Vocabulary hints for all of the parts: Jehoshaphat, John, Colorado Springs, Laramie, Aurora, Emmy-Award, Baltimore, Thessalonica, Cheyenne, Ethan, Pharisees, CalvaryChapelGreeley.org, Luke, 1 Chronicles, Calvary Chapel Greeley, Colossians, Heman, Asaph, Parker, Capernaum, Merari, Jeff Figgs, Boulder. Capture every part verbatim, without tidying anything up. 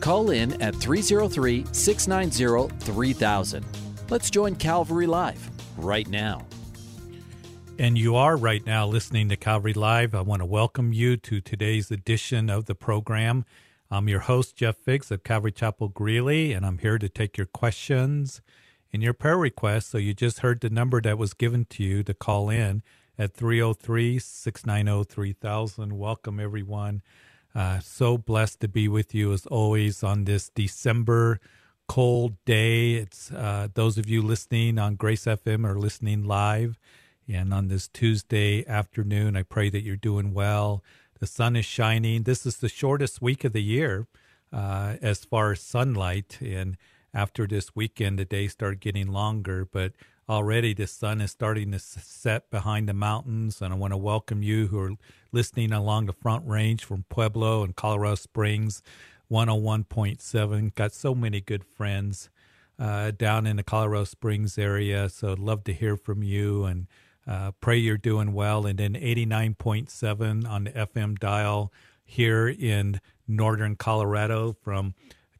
Call in at three oh three, six nine oh, three thousand. Let's join Calvary Live right now. And you are right now listening to Calvary Live. I want to welcome you to today's edition of the program. I'm your host, Jeff Figgs of Calvary Chapel Greeley, and I'm here to take your questions and your prayer requests. So you just heard the number that was given to you to call in at three oh three, six nine oh, three thousand. Welcome, everyone. Uh, so blessed to be with you as always on this December cold day. It's uh, those of you listening on Grace F M or listening live, and on this Tuesday afternoon, I pray that you're doing well. The sun is shining. This is the shortest week of the year uh, as far as sunlight, and after this weekend, the days start getting longer, but already the sun is starting to set behind the mountains, and I want to welcome you who are listening along the Front Range from Pueblo and Colorado Springs, one oh one point seven. Got so many good friends uh, down in the Colorado Springs area, so I'd love to hear from you, and uh, pray you're doing well. And then eighty-nine point seven on the F M dial here in northern Colorado from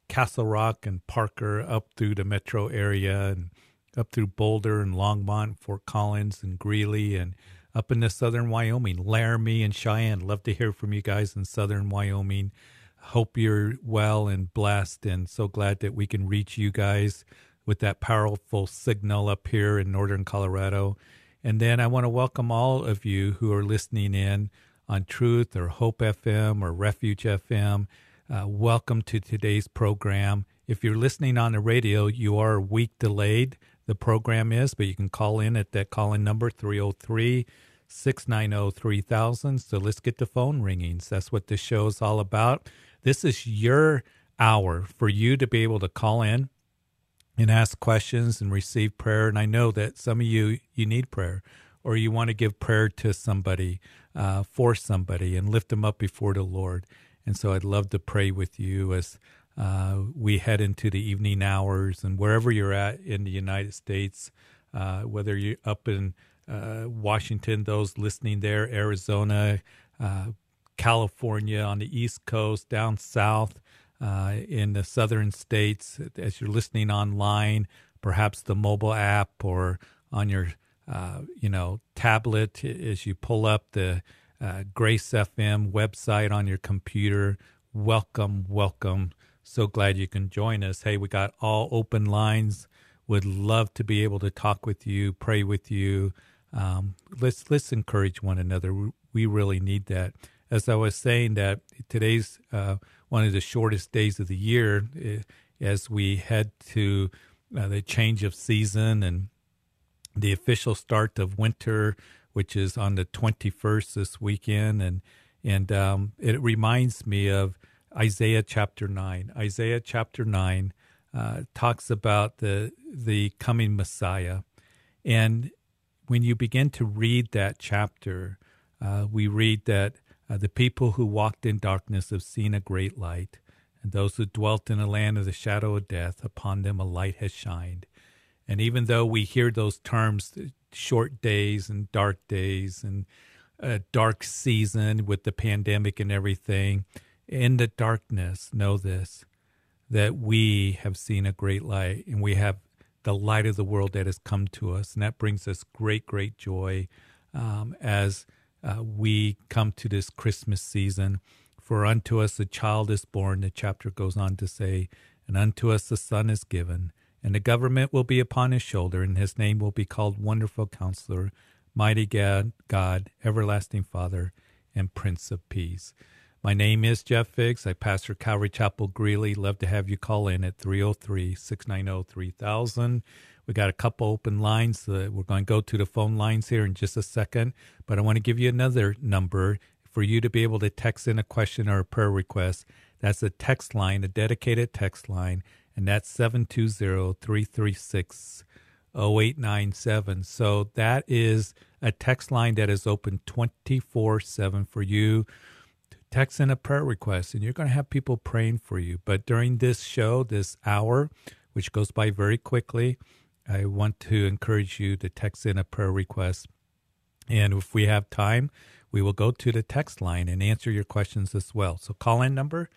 Castle Rock and Parker up through the metro area, and up through Boulder and Longmont, Fort Collins and Greeley, and up into southern Wyoming, Laramie and Cheyenne. Love to hear from you guys in southern Wyoming. Hope you're well and blessed, and so glad that we can reach you guys with that powerful signal up here in northern Colorado. And then I want to welcome all of you who are listening in on Truth or Hope F M or Refuge F M. Uh, welcome to today's program. If you're listening on the radio, you are a week delayed. The program is, but you can call in at that call-in number, three oh three, six nine oh, three thousand. So let's get the phone ringings. That's what this show is all about. This is your hour for you to be able to call in and ask questions and receive prayer. And I know that some of you, you need prayer, or you want to give prayer to somebody, uh, for somebody, and lift them up before the Lord. And so I'd love to pray with you as Uh, we head into the evening hours, and wherever you're at in the United States, uh, whether you're up in uh, Washington, those listening there, Arizona, uh, California, on the East Coast, down south, uh, in the southern states, as you're listening online, perhaps the mobile app or on your, uh, you know, tablet, as you pull up the uh, Grace F M website on your computer, welcome, welcome. So glad you can join us. Hey, we got all open lines. Would love to be able to talk with you, pray with you. Um, let's let's encourage one another. We, we really need that. As I was saying, that today's uh, one of the shortest days of the year uh, as we head to uh, the change of season and the official start of winter, which is on the twenty-first this weekend. And, and um, it reminds me of Isaiah chapter nine. Isaiah chapter nine uh, talks about the the coming Messiah. And when you begin to read that chapter, uh, we read that uh, the people who walked in darkness have seen a great light, and those who dwelt in a land of the shadow of death, upon them a light has shined. And even though we hear those terms, short days and dark days and a dark season with the pandemic and everything, in the darkness, know this, that we have seen a great light, and we have the light of the world that has come to us. And that brings us great, great joy um, as uh, we come to this Christmas season. For unto us a child is born, the chapter goes on to say, and unto us the Son is given, and the government will be upon his shoulder, and his name will be called Wonderful Counselor, Mighty God, God, Everlasting Father, and Prince of Peace. My name is Jeff Figgs. I pastor Calvary Chapel Greeley. Love to have you call in at three oh three, six nine oh, three thousand. We got a couple open lines. Uh, we're going to go to the phone lines here in just a second, but I want to give you another number for you to be able to text in a question or a prayer request. That's a text line, a dedicated text line, and that's seven two zero, three three six, zero eight nine seven. So that is a text line that is open twenty-four seven for you. Text in a prayer request, and you're going to have people praying for you. But during this show, this hour, which goes by very quickly, I want to encourage you to text in a prayer request. And if we have time, we will go to the text line and answer your questions as well. So call-in number,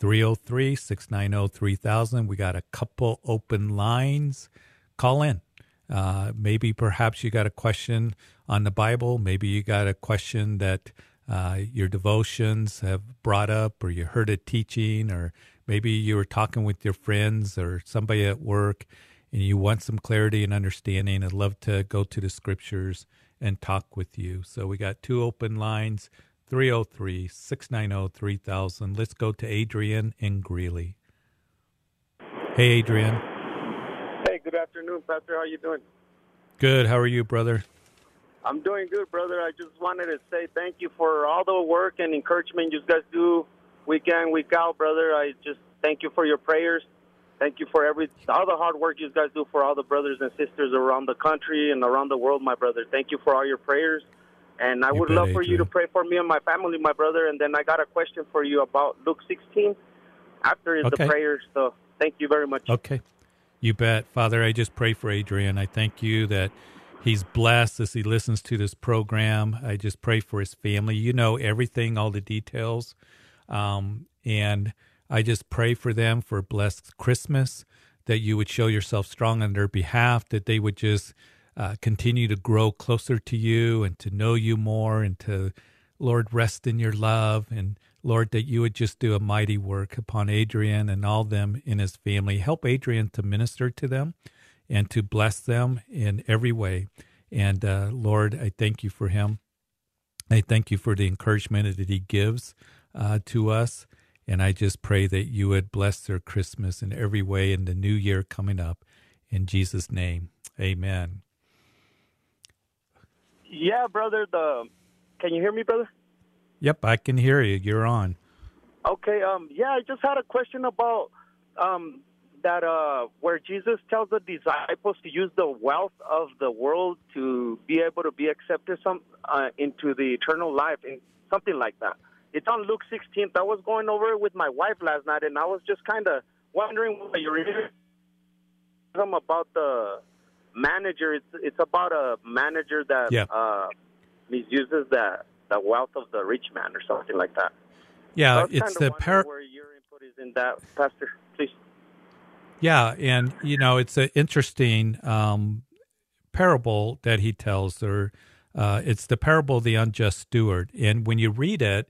three oh three, six nine oh, three thousand. We got a couple open lines. Call in. Uh, maybe perhaps you got a question on the Bible. Maybe you got a question that uh, your devotions have brought up, or you heard a teaching, or maybe you were talking with your friends or somebody at work and you want some clarity and understanding. I'd love to go to the scriptures and talk with you. So we got two open lines, three oh three, six nine oh, three thousand. Let's go to Adrian in Greeley. Hey, Adrian. Hey, good afternoon, Pastor. How are you doing? Good. How are you, brother? I'm doing good, brother. I just wanted to say thank you for all the work and encouragement you guys do week in, week out, brother. I just thank you for your prayers. Thank you for every all the hard work you guys do for all the brothers and sisters around the country and around the world, my brother. Thank you for all your prayers. And I you would love Adrian. for you to pray for me and my family, my brother. And then I got a question for you about Luke sixteen after is okay. the prayer. So thank you very much. Okay. You bet. Father, I just pray for Adrian. I thank you that he's blessed as he listens to this program. I just pray for his family. You know everything, all the details. Um, and... I just pray for them for a blessed Christmas, that you would show yourself strong on their behalf, that they would just uh, continue to grow closer to you and to know you more and to, Lord, rest in your love. And, Lord, that you would just do a mighty work upon Adrian and all them in his family. Help Adrian to minister to them and to bless them in every way. And, uh, Lord, I thank you for him. I thank you for the encouragement that he gives uh, to us. And I just pray that you would bless their Christmas in every way in the new year coming up. In Jesus' name, amen. Yeah, brother. The Can you hear me, brother? Yep, I can hear you. You're on. Okay. Um. Yeah, I just had a question about um that uh where Jesus tells the disciples to use the wealth of the world to be able to be accepted some uh, into the eternal life, and something like that. It's on Luke sixteen. I was going over it with my wife last night, and I was just kind of wondering what you're reading about the manager. It's it's about a manager that yeah. uh, misuses the the wealth of the rich man or something like that. Yeah, so it's the par- where your input is in that, Pastor, please. Yeah, and you know it's an interesting um, parable that he tells, or uh, it's the parable of the unjust steward, and when you read it.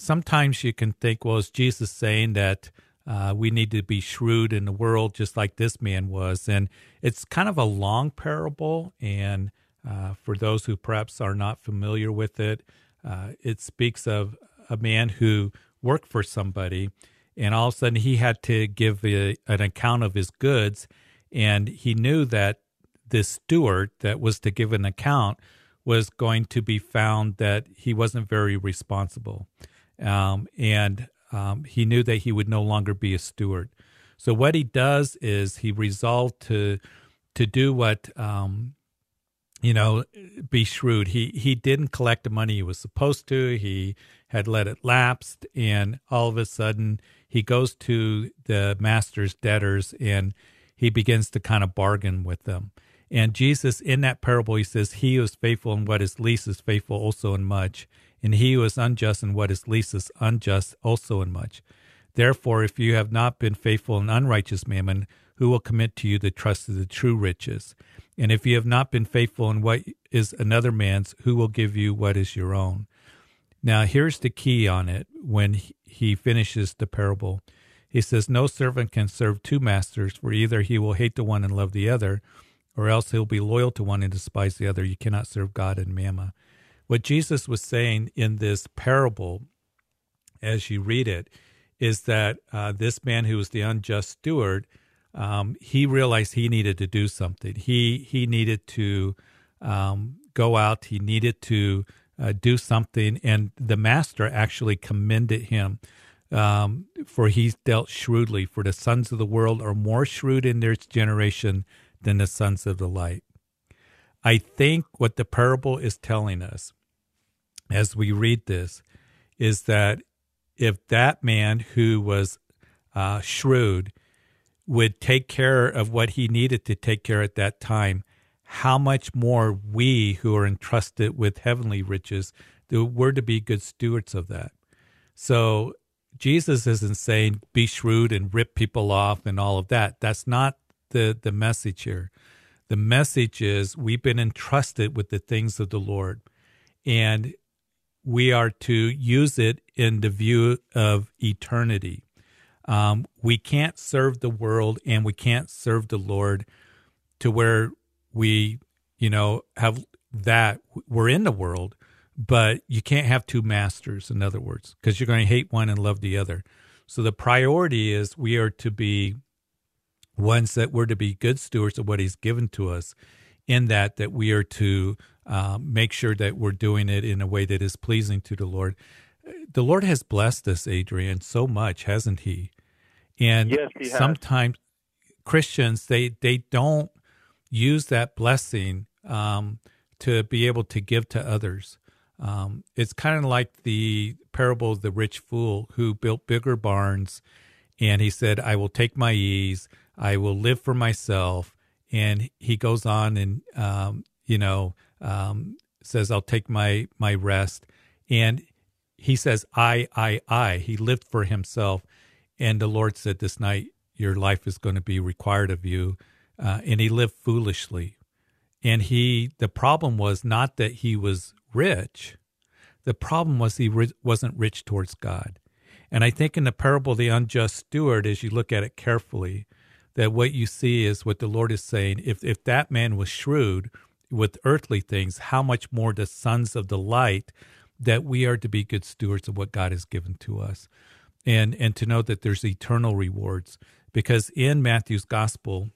Sometimes you can think, well, is Jesus saying that uh, we need to be shrewd in the world just like this man was? And it's kind of a long parable, and uh, for those who perhaps are not familiar with it, uh, it speaks of a man who worked for somebody, and all of a sudden he had to give a, an account of his goods, and he knew that this steward that was to give an account was going to be found that he wasn't very responsible. Um, and um, he knew that he would no longer be a steward. So what he does is he resolved to to do what, um, you know, be shrewd. He he didn't collect the money he was supposed to. He had let it lapse, and all of a sudden he goes to the master's debtors, and he begins to kind of bargain with them. And Jesus, in that parable, he says, he who is faithful in what is least is faithful also in much. And he who is unjust in what is least is unjust also in much. Therefore, if you have not been faithful in unrighteous mammon, who will commit to you the trust of the true riches? And if you have not been faithful in what is another man's, who will give you what is your own? Now, here's the key on it when he finishes the parable. He says, no servant can serve two masters, for either he will hate the one and love the other, or else he'll be loyal to one and despise the other. You cannot serve God and mammon. What Jesus was saying in this parable, as you read it, is that uh, this man who was the unjust steward, um, he realized he needed to do something. He he needed to um, go out. He needed to uh, do something, and the master actually commended him. um, for he's dealt shrewdly. For the sons of the world are more shrewd in their generation than the sons of the light. I think what the parable is telling us as we read this is that if that man who was uh, shrewd would take care of what he needed to take care at that time, how much more we who are entrusted with heavenly riches, we're to be good stewards of that. So Jesus isn't saying be shrewd and rip people off and all of that. That's not the, the message here. The message is we've been entrusted with the things of the Lord, and we are to use it in the view of eternity. Um, we can't serve the world and we can't serve the Lord to where we, you know, have that. We're in the world, but you can't have two masters, in other words, because you're going to hate one and love the other. So the priority is we are to be ones that we're to be good stewards of what he's given to us, in that that we are to um, make sure that we're doing it in a way that is pleasing to the Lord. The Lord has blessed us, Adrian, so much, hasn't he? And yes, he has. Sometimes Christians, they, they don't use that blessing um, to be able to give to others. Um, it's kind of like the parable of the rich fool who built bigger barns, and he said, I will take my ease, I will live for myself. And he goes on and, um, you know, um, says, I'll take my, my rest. And he says, I, I, I. He lived for himself. And the Lord said, this night, your life is going to be required of you. Uh, and he lived foolishly. And he, the problem was not that he was rich. The problem was he ri- wasn't rich towards God. And I think in the parable of the unjust steward, as you look at it carefully, that what you see is what the Lord is saying. If if that man was shrewd with earthly things, how much more the sons of the light, that we are to be good stewards of what God has given to us, and and to know that there's eternal rewards. Because in Matthew's gospel,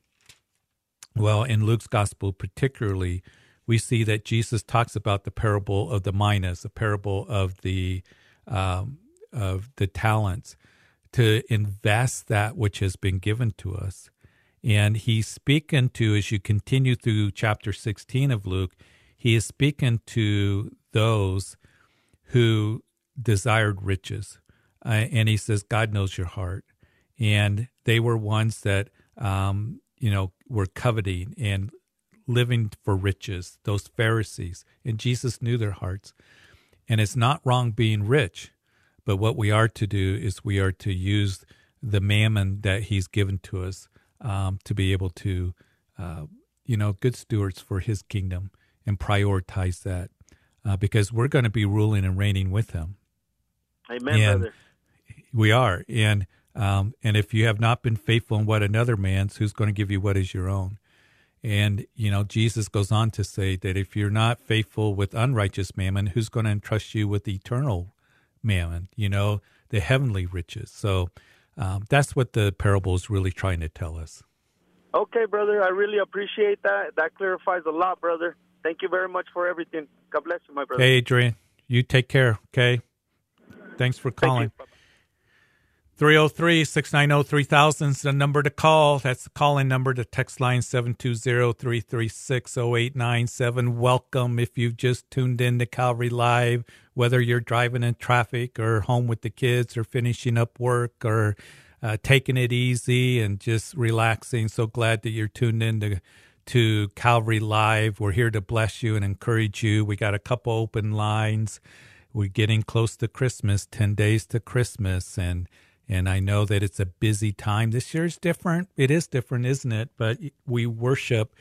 well, in Luke's gospel particularly, we see that Jesus talks about the parable of the minas, the parable of the um, of the talents, to invest that which has been given to us. And he's speaking to, as you continue through chapter sixteen of Luke, he is speaking to those who desired riches. Uh, and he says, God knows your heart. And they were ones that, um, you know, were coveting and living for riches, those Pharisees. And Jesus knew their hearts. And it's not wrong being rich, but what we are to do is we are to use the mammon that he's given to us um, to be able to, uh, you know, good stewards for his kingdom, and prioritize that. Uh, because we're going to be ruling and reigning with him. Amen, and brother. We are. And um, and if you have not been faithful in what another man's, who's going to give you what is your own? And, you know, Jesus goes on to say that if you're not faithful with unrighteous mammon, who's going to entrust you with eternal mammon, you know, the heavenly riches? So um, that's what the parable is really trying to tell us. Okay, brother. I really appreciate that. That clarifies a lot, brother. Thank you very much for everything. God bless you, my brother. Hey, Adrian. You take care, okay? Thanks for calling. three oh three, six nine oh, three thousand is the number to call. That's the call-in number. The text line, seven two zero, three three six, zero eight nine seven. Welcome if you've just tuned in to Calvary Live, whether you're driving in traffic or home with the kids or finishing up work or uh, taking it easy and just relaxing. So glad that you're tuned in to to Calvary Live. We're here to bless you and encourage you. We got a couple open lines. We're getting close to Christmas, ten days to Christmas, and and I know that it's a busy time. This year's different. It is different, isn't it? But we worship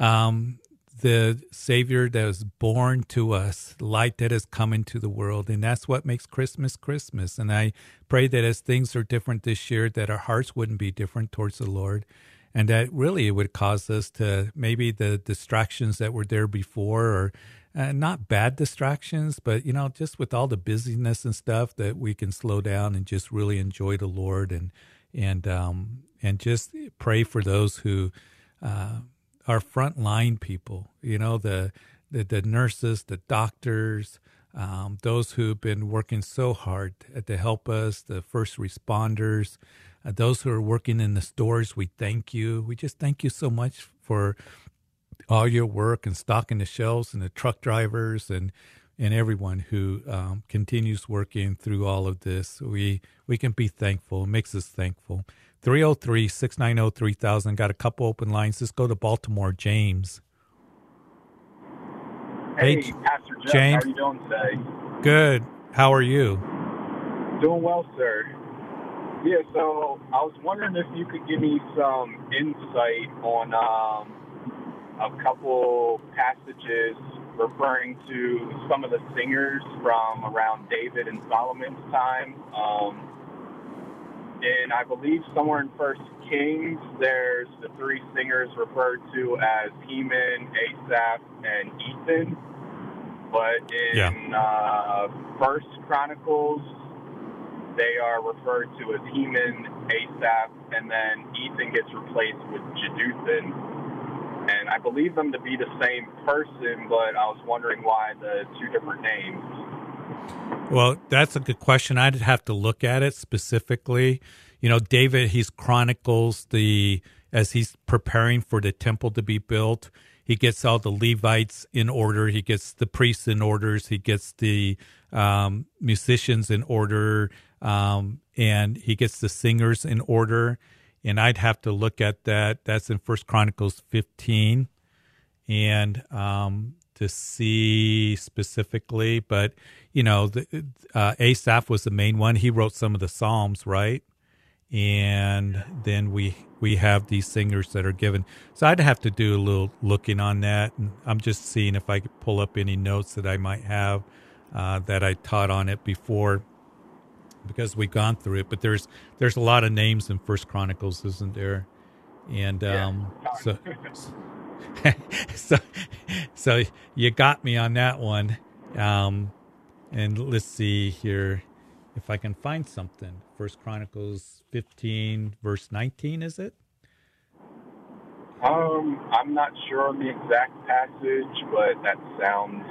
um, the Savior that was born to us, light that has come into the world, and that's what makes Christmas Christmas. And I pray that as things are different this year, that our hearts wouldn't be different towards the Lord. And that really it would cause us to maybe the distractions that were there before, or uh, not bad distractions, but, you know, just with all the busyness and stuff, that we can slow down and just really enjoy the Lord, and and um, and just pray for those who uh, are frontline people, you know, the, the, the nurses, the doctors, um, those who've been working so hard to help us, the first responders, uh, those who are working in the stores. We thank you. We just thank you so much for all your work and stocking the shelves, and the truck drivers, and and everyone who um, continues working through all of this. We we can be thankful. It makes us thankful. three oh three, six nine oh, three thousand. Got a couple open lines. Let's go to Baltimore. James. Hey, hey Pastor Jeff. James. How are you doing today? Good. How are you? Doing well, sir. Yeah, so I was wondering if you could give me some insight on um, a couple passages referring to some of the singers from around David and Solomon's time. Um, and I believe somewhere in First Kings, there's the three singers referred to as Heman, Asaph, and Ethan. But in yeah. uh, First Chronicles, they are referred to as Heman, Asaph, and then Ethan gets replaced with Jeduthun. And I believe them to be the same person, but I was wondering why the two different names. Well, that's a good question. I'd have to look at it specifically. You know, David, he's chronicles the as he's preparing for the temple to be built. He gets all the Levites in order. He gets the priests in orders. He gets the um, musicians in order, um, and he gets the singers in order. And I'd have to look at that. That's in First Chronicles fifteen, and um, to see specifically. But, you know, the, uh, Asaph was the main one. He wrote some of the Psalms, right? And then we we have these singers that are given. So I'd have to do a little looking on that. And I'm just seeing if I could pull up any notes that I might have uh, that I taught on it before, because we've gone through it. But there's there's a lot of names in First Chronicles, isn't there? And um, yeah. so, so so you got me on that one. Um, and let's see here if I can find something. First Chronicles fifteen, verse nineteen, is it? Um, I'm not sure on the exact passage, but that sounds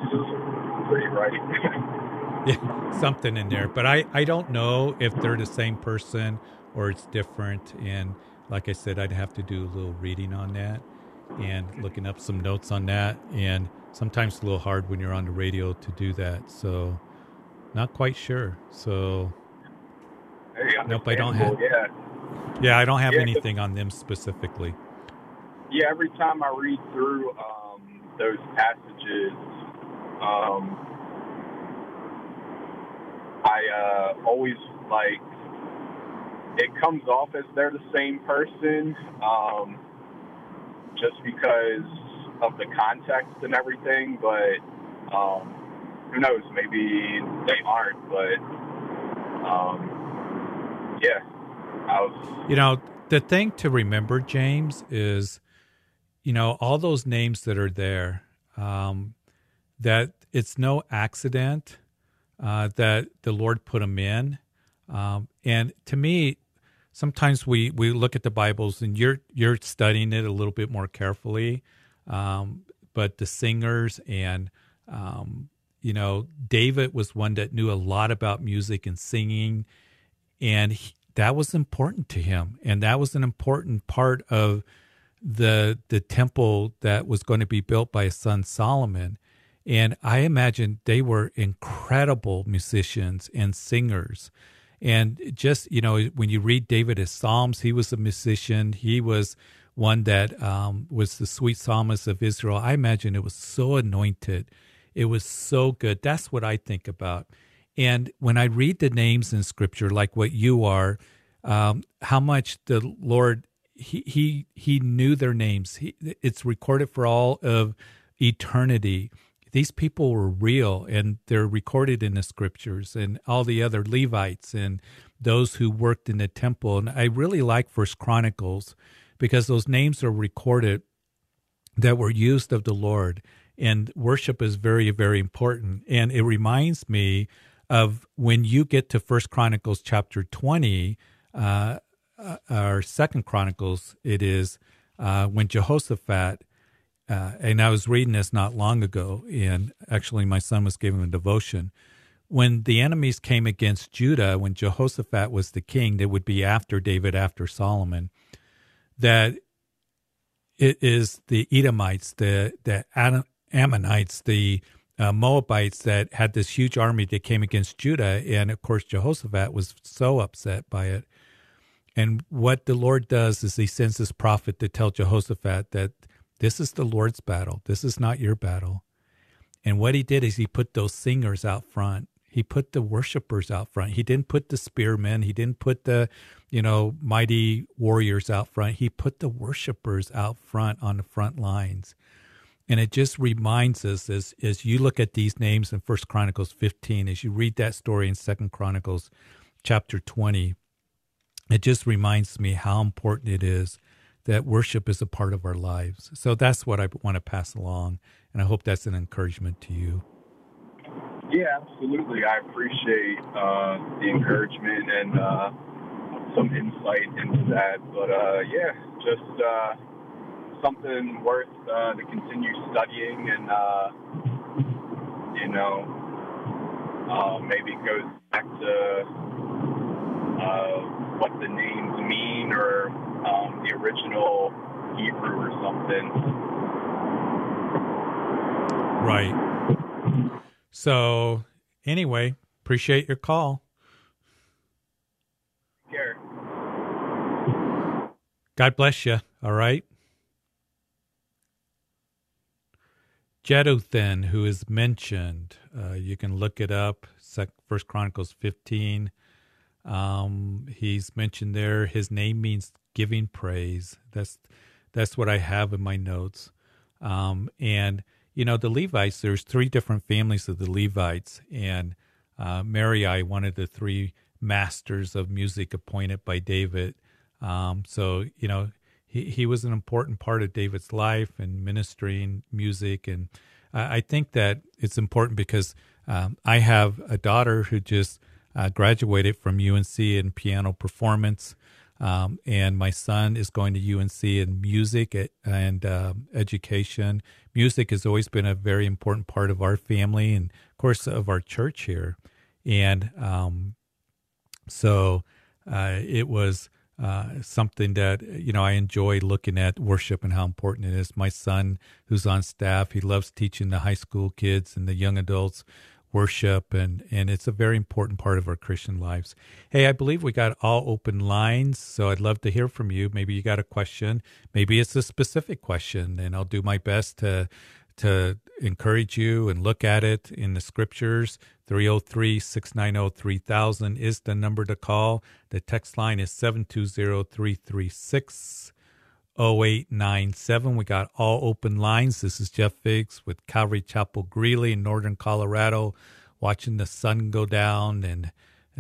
pretty right. Yeah, something in there, but I, I don't know if they're the same person or it's different. And like I said, I'd have to do a little reading on that and looking up some notes on that. And sometimes it's a little hard when you're on the radio to do that. So not quite sure. So hey, nope, I don't have. Yeah, yeah I don't have yeah, anything on them specifically. Yeah, every time I read through um, those passages, um, I uh, always, like, it comes off as they're the same person, um, just because of the context and everything, but um, who knows, maybe they aren't, but, um, yeah. I was, you know, the thing to remember, James, is, you know, all those names that are there, um, that it's no accident Uh, that the Lord put them in. Um, and to me, sometimes we, we look at the Bibles and you're you're studying it a little bit more carefully. Um, but the singers and, um, you know, David was one that knew a lot about music and singing. And he, that was important to him. And that was an important part of the the temple that was going to be built by his son Solomon. And I imagine they were incredible musicians and singers. And just, you know, when you read David's Psalms, he was a musician. He was one that um, was the sweet psalmist of Israel. I imagine it was so anointed. It was so good. That's what I think about. And when I read the names in Scripture, like what you are, um, how much the Lord, he he, he knew their names. He, it's recorded for all of eternity. These people were real, and they're recorded in the Scriptures, and all the other Levites and those who worked in the temple. And I really like First Chronicles because those names are recorded that were used of the Lord, and worship is very, very important. And it reminds me of when you get to First Chronicles chapter twenty, uh, or Second Chronicles, it is uh, when Jehoshaphat Uh, and I was reading this not long ago, and actually my son was giving a devotion. When the enemies came against Judah, when Jehoshaphat was the king, they would be after David, after Solomon, that it is the Edomites, the, the Adam, Ammonites, the uh, Moabites that had this huge army that came against Judah. And, of course, Jehoshaphat was so upset by it. And what the Lord does is he sends this prophet to tell Jehoshaphat that this is the Lord's battle. This is not your battle. And what he did is he put those singers out front. He put the worshipers out front. He didn't put the spearmen. He didn't put the, you know, mighty warriors out front. He put the worshipers out front on the front lines. And it just reminds us, as, as you look at these names in First Chronicles fifteen, as you read that story in Second Chronicles chapter twenty, it just reminds me how important it is that worship is a part of our lives. So that's what I want to pass along, and I hope that's an encouragement to you. Yeah, absolutely. I appreciate uh, the encouragement and uh, some insight into that. But, uh, yeah, just uh, something worth uh, to continue studying and, uh, you know, uh, maybe it goes back to uh, what the names mean or um, the original Hebrew or something. Right. So, anyway, appreciate your call. Care. God bless you. All right. Jeduthun, who is mentioned, uh, you can look it up. First Chronicles fifteen. Um, he's mentioned there. His name means giving praise. That's that's what I have in my notes. Um, and. You know, the Levites, there's three different families of the Levites, and uh, Merari, one of the three masters of music appointed by David. Um, so, you know, he, he was an important part of David's life and ministering music. And I, I think that it's important because um, I have a daughter who just uh, graduated from U N C in piano performance, um, and my son is going to U N C in music at, and um, education. Music has always been a very important part of our family and, of course, of our church here. And um, so uh, it was uh, something that, you know, I enjoy looking at worship and how important it is. My son, who's on staff, he loves teaching the high school kids and the young adults worship, and, and it's a very important part of our Christian lives. Hey, I believe we got all open lines, so I'd love to hear from you. Maybe you got a question. Maybe it's a specific question, and I'll do my best to to encourage you and look at it in the scriptures. three oh three, six nine oh, three thousand is the number to call. The text line is seven two zero, three three six, oh eight nine seven. We got all open lines. This is Jeff Figgs with Calvary Chapel Greeley in northern Colorado, watching the sun go down and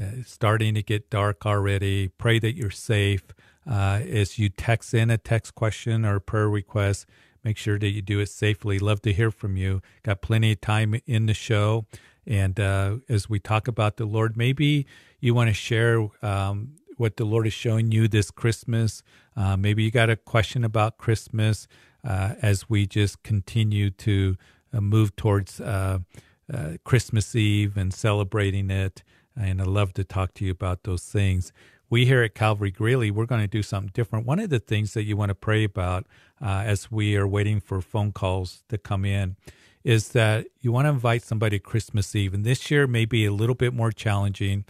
uh, starting to get dark already. Pray that you're safe. Uh, as you text in a text question or a prayer request, make sure that you do it safely. Love to hear from you. Got plenty of time in the show. And uh, as we talk about the Lord, maybe you want to share um what the Lord is showing you this Christmas. Uh, maybe you got a question about Christmas uh, as we just continue to uh, move towards uh, uh, Christmas Eve and celebrating it. And I'd love to talk to you about those things. We here at Calvary Greeley, we're going to do something different. One of the things that you want to pray about uh, as we are waiting for phone calls to come in is that you want to invite somebody to Christmas Eve. And this year may be a little bit more challenging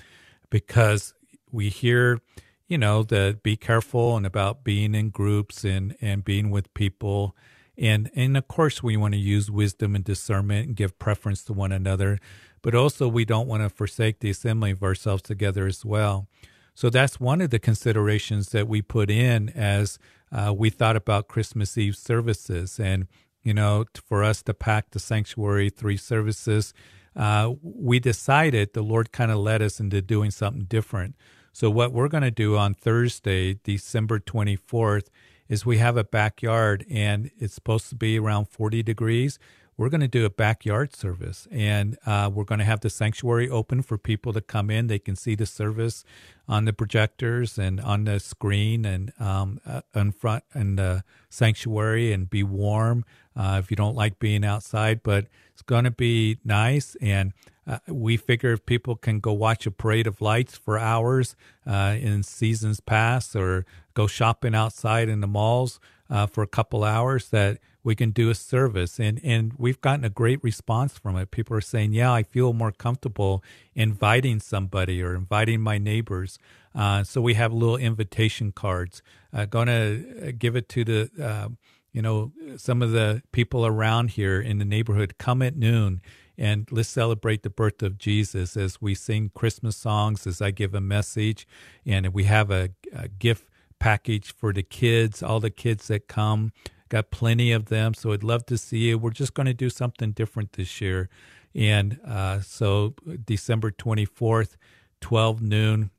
because we hear, you know, that be careful and about being in groups and, and being with people. And, and, of course, we want to use wisdom and discernment and give preference to one another. But also we don't want to forsake the assembly of ourselves together as well. So that's one of the considerations that we put in as uh, we thought about Christmas Eve services. And, you know, for us to pack the sanctuary, three services, uh, we decided the Lord kind of led us into doing something different. So what we're going to do on Thursday, December twenty-fourth, is we have a backyard, and it's supposed to be around forty degrees. we're going to do a backyard service, and uh, we're going to have the sanctuary open for people to come in. They can see the service on the projectors and on the screen and um, uh, in front in the sanctuary, and be warm uh, if you don't like being outside. But it's going to be nice, and uh, we figure if people can go watch a parade of lights for hours uh, in seasons past, or go shopping outside in the malls uh, for a couple hours, that we can do a service. And, and we've gotten a great response from it. People are saying, yeah, I feel more comfortable inviting somebody or inviting my neighbors. Uh, so we have little invitation cards. Uh, going to give it to the, uh, you know, some of the people around here in the neighborhood. Come at noon and let's celebrate the birth of Jesus as we sing Christmas songs, as I give a message. And we have a, a gift package for the kids, all the kids that come. Got plenty of them, so I'd love to see you. We're just going to do something different this year. And uh, so December twenty-fourth, twelve noon,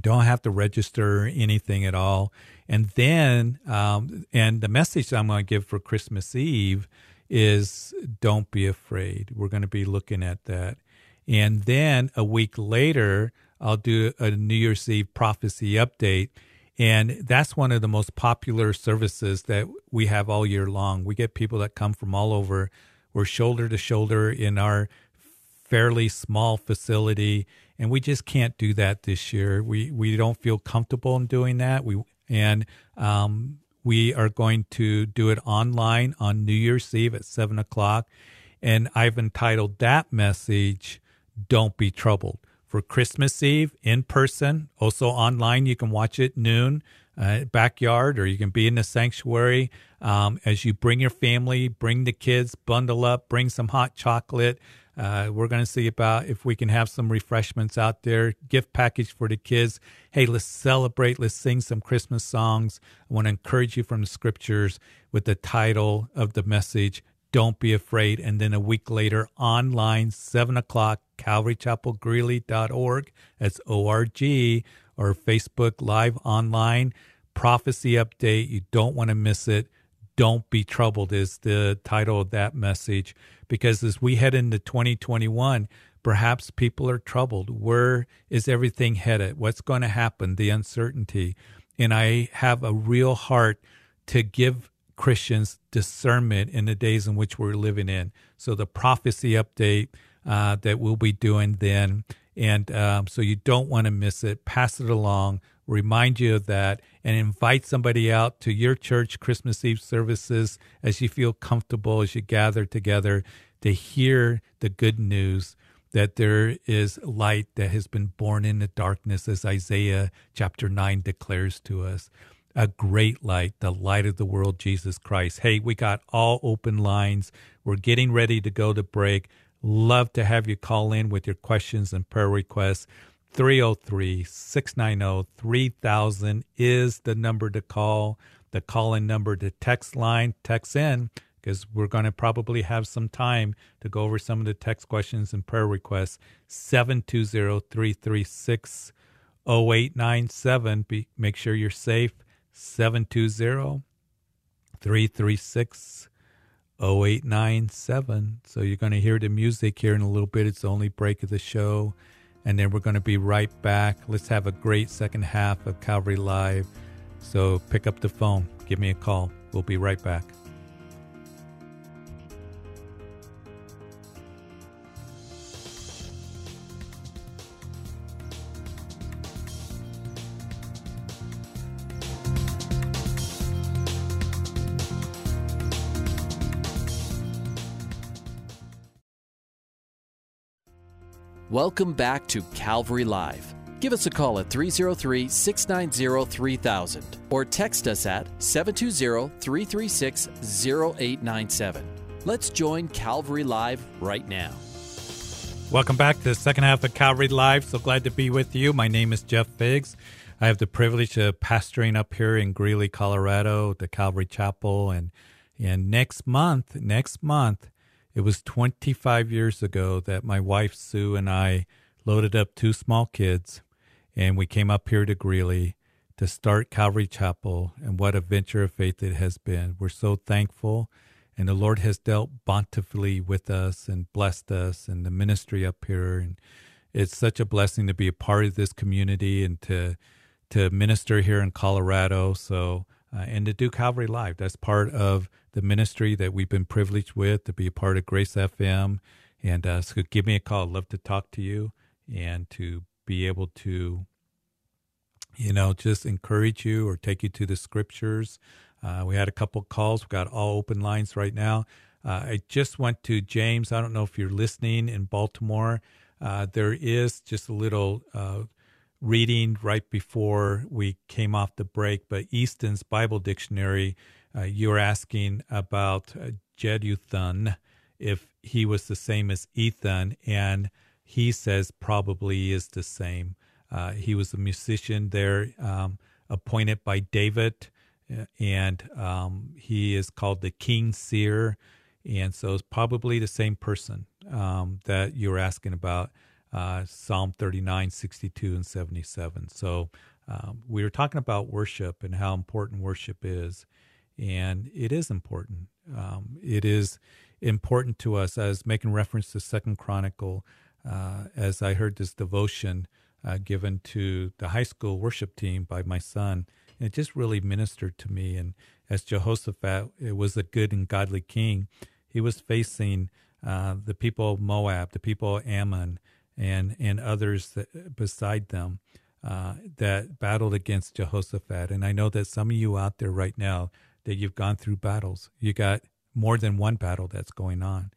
don't have to register or anything at all. And then, um, and the message I'm going to give for Christmas Eve is don't be afraid. We're going to be looking at that. And then a week later, I'll do a New Year's Eve prophecy update. And that's one of the most popular services that we have all year long. We get people that come from all over. We're shoulder to shoulder in our fairly small facility, and we just can't do that this year. We we don't feel comfortable in doing that. We and um, we are going to do it online on New Year's Eve at seven o'clock. And I've entitled that message, Don't Be Troubled. For Christmas Eve, in person, also online, you can watch it noon, uh, backyard, or you can be in the sanctuary. Um, as you bring your family, bring the kids, bundle up, bring some hot chocolate. Uh, we're going to see about if we can have some refreshments out there, gift package for the kids. Hey, let's celebrate. Let's sing some Christmas songs. I want to encourage you from the scriptures with the title of the message, Don't Be Afraid. And then a week later, online, seven o'clock, calvary chapel greeley dot org. That's O R G, or Facebook Live Online. Prophecy Update. You don't want to miss it. Don't Be Troubled is the title of that message. Because as we head into twenty twenty-one, perhaps people are troubled. Where is everything headed? What's going to happen? The uncertainty. And I have a real heart to give Christians discernment in the days in which we're living in. So the prophecy update uh, that we'll be doing then. And um, so you don't want to miss it. Pass it along. Remind you of that. And invite somebody out to your church Christmas Eve services as you feel comfortable, as you gather together to hear the good news that there is light that has been born in the darkness, as Isaiah chapter nine declares to us. A great light, the light of the world, Jesus Christ. Hey, we got all open lines. We're getting ready to go to break. Love to have you call in with your questions and prayer requests. three oh three, six nine oh, three thousand is the number to call. The call-in number to text line, text in, because we're going to probably have some time to go over some of the text questions and prayer requests. seven two zero, three three six, zero eight nine seven. Be, make sure you're safe. seven two zero, three three six, zero eight nine seven. So you're going to hear the music here in a little bit. It's the only break of the show. And then we're going to be right back. Let's have a great second half of Calvary Live. So pick up the phone. Give me a call. We'll be right back. Welcome back to Calvary Live. Give us a call at three oh three, six nine oh, three thousand or text us at seven two zero, three three six, zero eight nine seven. Let's join Calvary Live right now. Welcome back to the second half of Calvary Live. So glad to be with you. My name is Jeff Figgs. I have the privilege of pastoring up here in Greeley, Colorado, the Calvary Chapel. And, and next month, next month, it was twenty-five years ago that my wife, Sue, and I loaded up two small kids, and we came up here to Greeley to start Calvary Chapel, and what a venture of faith it has been. We're so thankful And the Lord has dealt bountifully with us and blessed us and the ministry up here. And it's such a blessing to be a part of this community and to to minister here in Colorado. So, uh, and to do Calvary Live. That's part of the ministry that we've been privileged with, to be a part of Grace F M. And uh, so give me a call. I'd love to talk to you and to be able to, you know, just encourage you or take you to the scriptures. Uh, we had a couple calls. We've got all open lines right now. Uh, I just went to James. I don't know if you're listening in Baltimore. Uh, there is just a little uh, reading right before we came off the break, but Easton's Bible Dictionary, uh, you were asking about uh, Jeduthun, if he was the same as Ethan, and he says probably is the same. Uh, he was a musician there, um, appointed by David, and um, he is called the King Seer, and so it's probably the same person um, that you were asking about, uh, Psalm thirty-nine, sixty-two, and seventy-seven. So um, we were talking about worship and how important worship is, and it is important. Um, it is important to us. I was making reference to Second Chronicles uh, as I heard this devotion uh, given to the high school worship team by my son. It just really ministered to me. And as Jehoshaphat, it was a good and godly king. He was facing uh, the people of Moab, the people of Ammon, and and others that, beside them uh, that battled against Jehoshaphat. And I know that some of you out there right now, that you've gone through battles. You got more than one battle that's going on.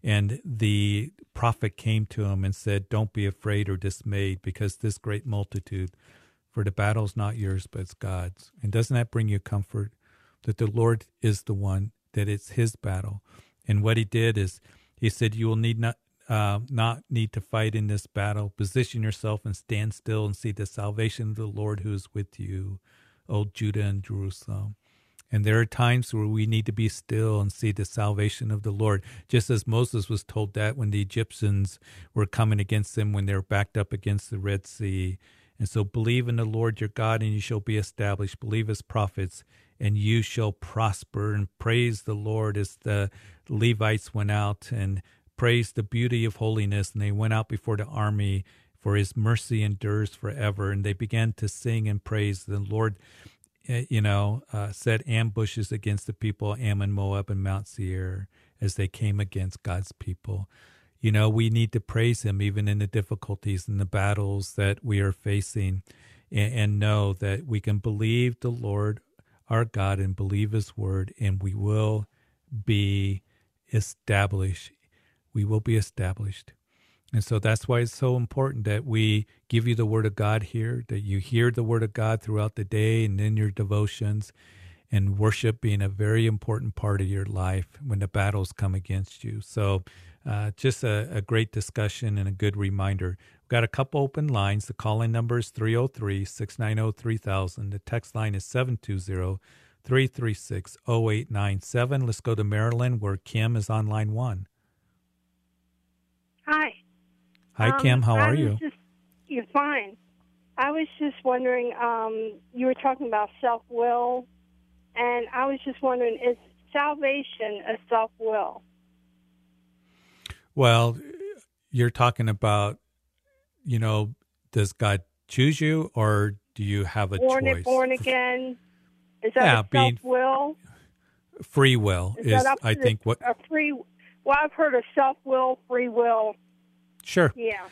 And the prophet came to him and said, "Don't be afraid or dismayed, because this great multitude, for the battle's not yours, but it's God's." And doesn't that bring you comfort? That the Lord is the one, that it's his battle. And what he did is he said, you will need not uh, not need to fight in this battle. Position yourself and stand still and see the salvation of the Lord who is with you, O Judah and Jerusalem. And there are times where we need to be still and see the salvation of the Lord, just as Moses was told that when the Egyptians were coming against them, when they were backed up against the Red Sea. And so believe in the Lord your God, and you shall be established. Believe his prophets, and you shall prosper. And praise the Lord as the Levites went out, and praise the beauty of holiness. And they went out before the army, for his mercy endures forever. And they began to sing and praise. The Lord, you know, uh, set ambushes against the people, Ammon, Moab, and Mount Seir, as they came against God's people. You know, we need to praise him even in the difficulties and the battles that we are facing, and, and know that we can believe the Lord our God and believe his word, and we will be established. We will be established. And so that's why it's so important that we give you the word of God here, that you hear the word of God throughout the day and in your devotions, and worship being a very important part of your life when the battles come against you. So uh, just a, a great discussion and a good reminder. We've got a couple open lines. The call-in number is three oh three, six nine oh, three thousand. The text line is seven two zero, three three six, zero eight nine seven. Let's go to Maryland, where Kim is on line one. Hi. Hi, um, Kim. How I are you? Just, you're fine. I was just wondering, um, you were talking about self-will, and I was just wondering, is salvation a self-will? Well, you're talking about, you know, does God choose you, or do you have a born choice? Born again, is that yeah, a self-will? Free will is, is I think, what... A free, well, I've heard of self-will, free will. Sure. Yeah.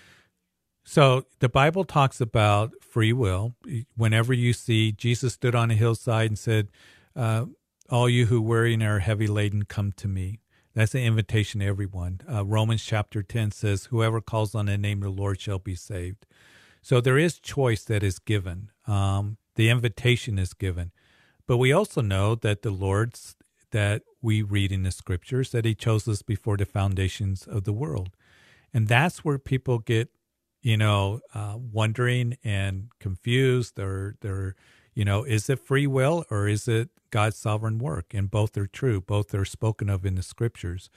So the Bible talks about free will. Whenever you see Jesus stood on a hillside and said, Uh, all you who worry and are heavy laden, come to me. That's an invitation to everyone. Uh, Romans chapter ten says, whoever calls on the name of the Lord shall be saved. So there is choice that is given. Um, the invitation is given. But we also know that the Lord's, that we read in the scriptures, that he chose us before the foundations of the world. And that's where people get, you know, uh, wondering and confused, or they're, you know, is it free will, or is it God's sovereign work? And both are true. Both are spoken of in the scriptures.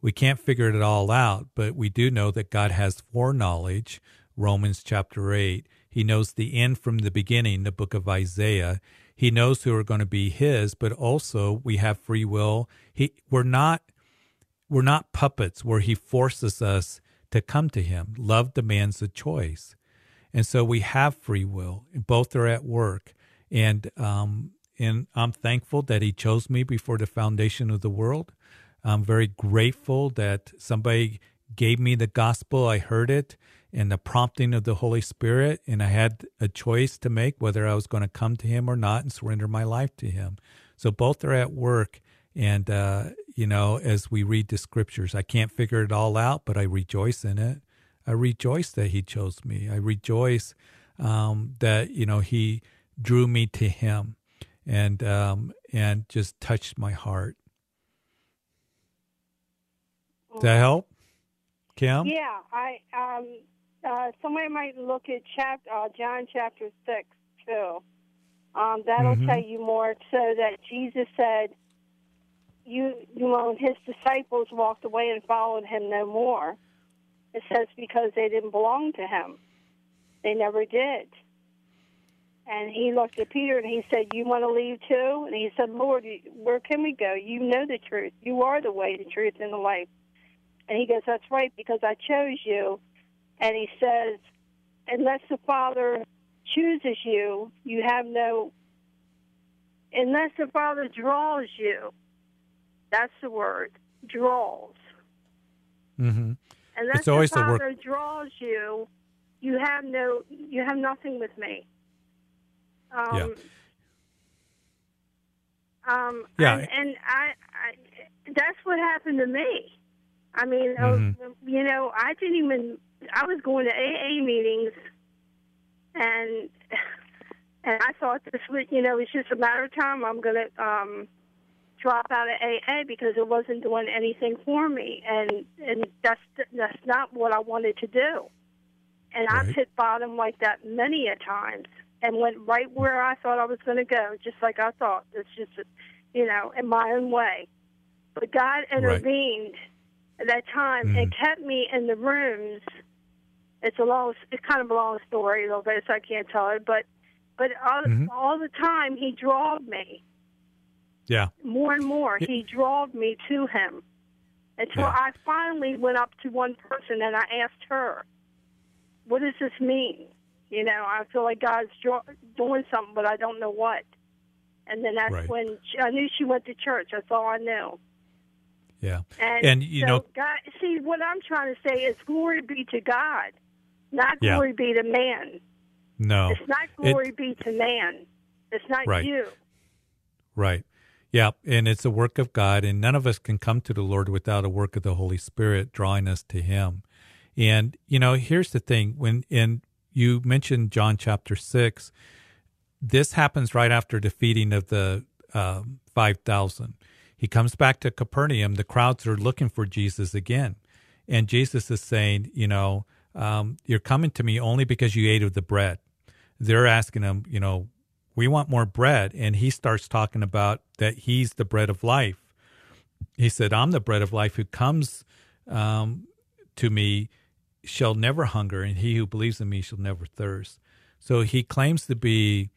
We can't figure it all out, but we do know that God has foreknowledge, Romans chapter eight. He knows the end from the beginning, the book of Isaiah. He knows who are going to be his, but also we have free will. He, we're not, we're not puppets where he forces us to come to him. Love demands a choice. And so we have free will. Both are at work. And, um, and I'm thankful that he chose me before the foundation of the world. I'm very grateful that somebody gave me the gospel. I heard it and the prompting of the Holy Spirit, and I had a choice to make whether I was going to come to him or not and surrender my life to him. So both are at work. And, uh, you know, as we read the scriptures, I can't figure it all out, but I rejoice in it. I rejoice that he chose me. I rejoice um, that, you know, he drew me to him and um, and just touched my heart. Does that help, Kim? Yeah, I um, uh, somebody might look at chapter uh, John chapter six too. Um, that'll mm-hmm. tell you more. So that Jesus said, "You, you know, his disciples walked away and followed him no more." It says because they didn't belong to him, they never did. And he looked at Peter and he said, "You want to leave too?" And he said, "Lord, where can we go? You know the truth. You are the way, the truth, and the life." And he goes, "That's right, because I chose you." And he says, "Unless the Father chooses you, you have no, unless the Father draws you." That's the word, draws. Mm-hmm. Unless it's always the Father the draws you, you have no, you have nothing with me. Um, yeah. Um, yeah. And, and I, I, that's what happened to me. I mean, mm-hmm. I was, you know, I didn't even, I was going to A A meetings, and and I thought this was, you know, it's just a matter of time I'm going to um, drop out of A A because it wasn't doing anything for me, and, and that's, that's not what I wanted to do. And right. I've hit bottom like that many a times and went right where I thought I was going to go, just like I thought. It's just, you know, in my own way. But God intervened. Right. At that time, mm-hmm. it kept me in the rooms. It's a long, it's kind of a long story a little bit, so I can't tell it. But, but all, mm-hmm. all the time he drawed me. Yeah. More and more he drawed me to him, until yeah. I finally went up to one person and I asked her, "What does this mean? You know, I feel like God's draw, doing something, but I don't know what." And then that's right. when she, I knew she went to church. That's all I knew. Yeah, and, and you so know, God, see, what I'm trying to say is, glory be to God, not yeah. glory be to man. No, it's not glory it, be to man. It's not right. you. Right. Yeah, and it's a work of God, and none of us can come to the Lord without a work of the Holy Spirit drawing us to Him. And you know, here's the thing: when and you mentioned John chapter six, this happens right after the feeding of the uh, five thousand. He comes back to Capernaum. The crowds are looking for Jesus again. And Jesus is saying, you know, um, you're coming to me only because you ate of the bread. They're asking him, you know, we want more bread. And he starts talking about that he's the bread of life. He said, I'm the bread of life. Who comes um, to me shall never hunger, and he who believes in me shall never thirst. So he claims to be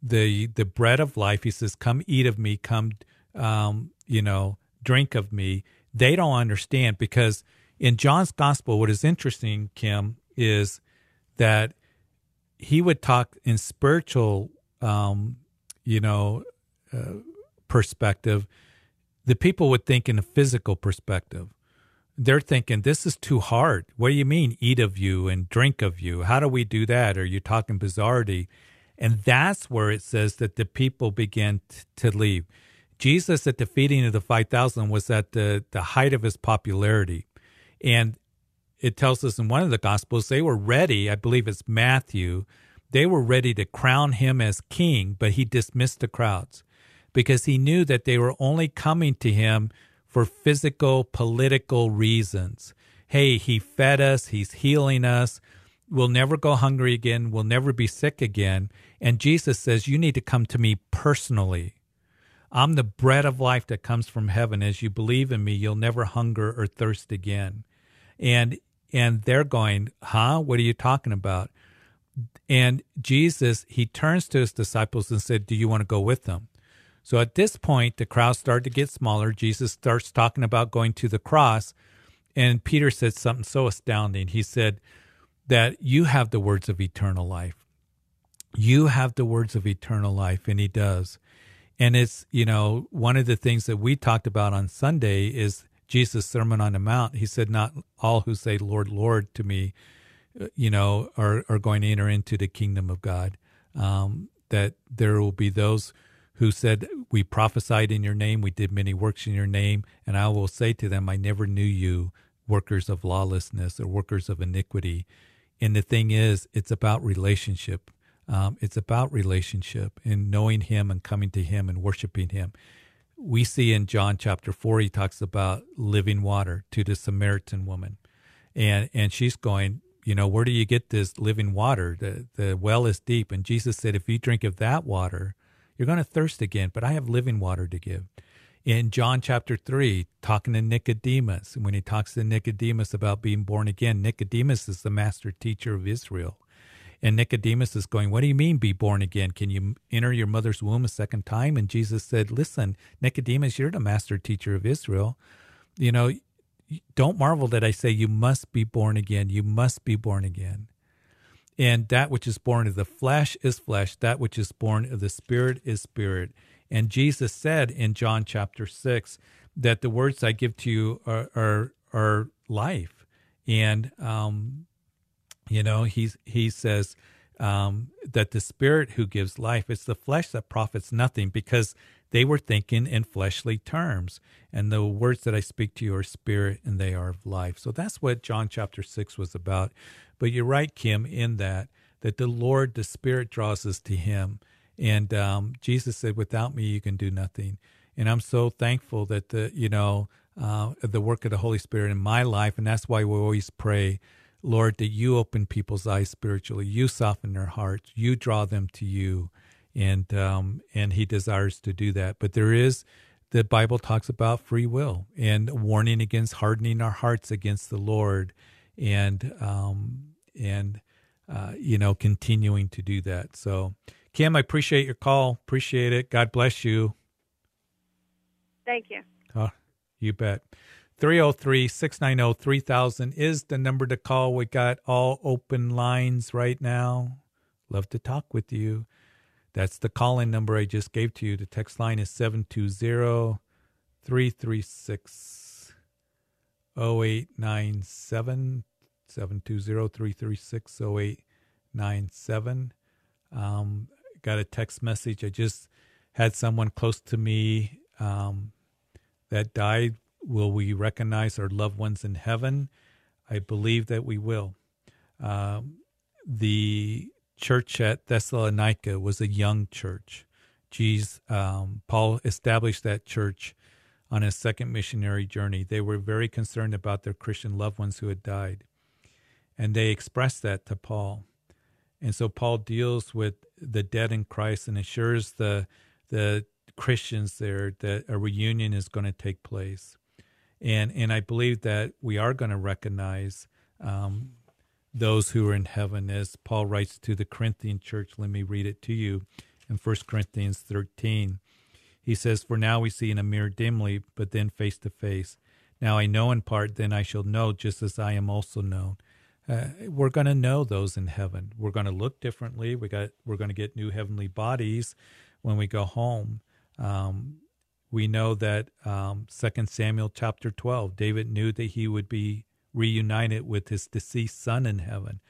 the the bread of life. He says, come eat of me, come Um, you know, drink of me. They don't understand, because in John's gospel, what is interesting, Kim, is that he would talk in spiritual, um, you know, uh, perspective. The people would think in a physical perspective. They're thinking, this is too hard. What do you mean, eat of you and drink of you? How do we do that? Are you talking bizarrity? And that's where it says that the people began t- to leave. Jesus at the feeding of the five thousand was at the, the height of his popularity. And it tells us in one of the Gospels, they were ready, I believe it's Matthew, they were ready to crown him as king, but he dismissed the crowds because he knew that they were only coming to him for physical, political reasons. Hey, he fed us, he's healing us, we'll never go hungry again, we'll never be sick again. And Jesus says, you need to come to me personally. I'm the bread of life that comes from heaven. As you believe in me, you'll never hunger or thirst again. And and they're going, huh? What are you talking about? And Jesus, he turns to his disciples and said, do you want to go with them? So at this point, the crowd started to get smaller. Jesus starts talking about going to the cross, and Peter said something so astounding. He said that you have the words of eternal life. You have the words of eternal life, and he does. And it's, you know, one of the things that we talked about on Sunday is Jesus' Sermon on the Mount. He said, not all who say, Lord, Lord, to me, you know, are, are going to enter into the kingdom of God. Um, that there will be those who said, we prophesied in your name, we did many works in your name, and I will say to them, I never knew you, workers of lawlessness or workers of iniquity. And the thing is, it's about relationship. Um, it's about relationship and knowing him and coming to him and worshiping him. We see in John chapter four, he talks about living water to the Samaritan woman. And and she's going, you know, where do you get this living water? The, the well is deep. And Jesus said, if you drink of that water, you're going to thirst again, but I have living water to give. In John chapter three, talking to Nicodemus, and when he talks to Nicodemus about being born again, Nicodemus is the master teacher of Israel. And Nicodemus is going, what do you mean be born again? Can you enter your mother's womb a second time? And Jesus said, listen, Nicodemus, you're the master teacher of Israel. You know, don't marvel that I say you must be born again. You must be born again. And that which is born of the flesh is flesh. That which is born of the spirit is spirit. And Jesus said in John chapter six that the words I give to you are are, are life. And, um, You know, he's, he says um, that the spirit who gives life, it's the flesh that profits nothing, because they were thinking in fleshly terms. And the words that I speak to you are spirit, and they are of life. So that's what John chapter six was about. But you're right, Kim, in that, that the Lord, the spirit draws us to him. And um, Jesus said, without me, you can do nothing. And I'm so thankful that the, you know, uh, the work of the Holy Spirit in my life, and that's why we always pray, Lord, that you open people's eyes spiritually, you soften their hearts, you draw them to you, and um, and he desires to do that. But there is, the Bible talks about free will and warning against hardening our hearts against the Lord, and um, and uh, you know continuing to do that. So, Kim, I appreciate your call, appreciate it. God bless you. Thank you. Oh, you bet. three oh three, six nine oh, three thousand is the number to call. We got all open lines right now. Love to talk with you. That's the call-in number I just gave to you. The text line is seven two zero, three three six, zero eight nine seven. seven two zero, three three six, zero eight nine seven. Um, got a text message. I just had someone close to me um, that died. Will we recognize our loved ones in heaven? I believe that we will. Um, the church at Thessalonica was a young church. Jesus, um, Paul established that church on his second missionary journey. They were very concerned about their Christian loved ones who had died, and they expressed that to Paul. And so Paul deals with the dead in Christ and assures the the Christians there that a reunion is going to take place. And and I believe that we are going to recognize um, those who are in heaven. As Paul writes to the Corinthian church, let me read it to you in First Corinthians thirteen. He says, for now we see in a mirror dimly, but then face to face. Now I know in part, then I shall know just as I am also known. Uh, we're going to know those in heaven. We're going to look differently. We got, we're going to get new heavenly bodies when we go home. Um We know that um, Second Samuel chapter twelve, David knew that he would be reunited with his deceased son in heaven.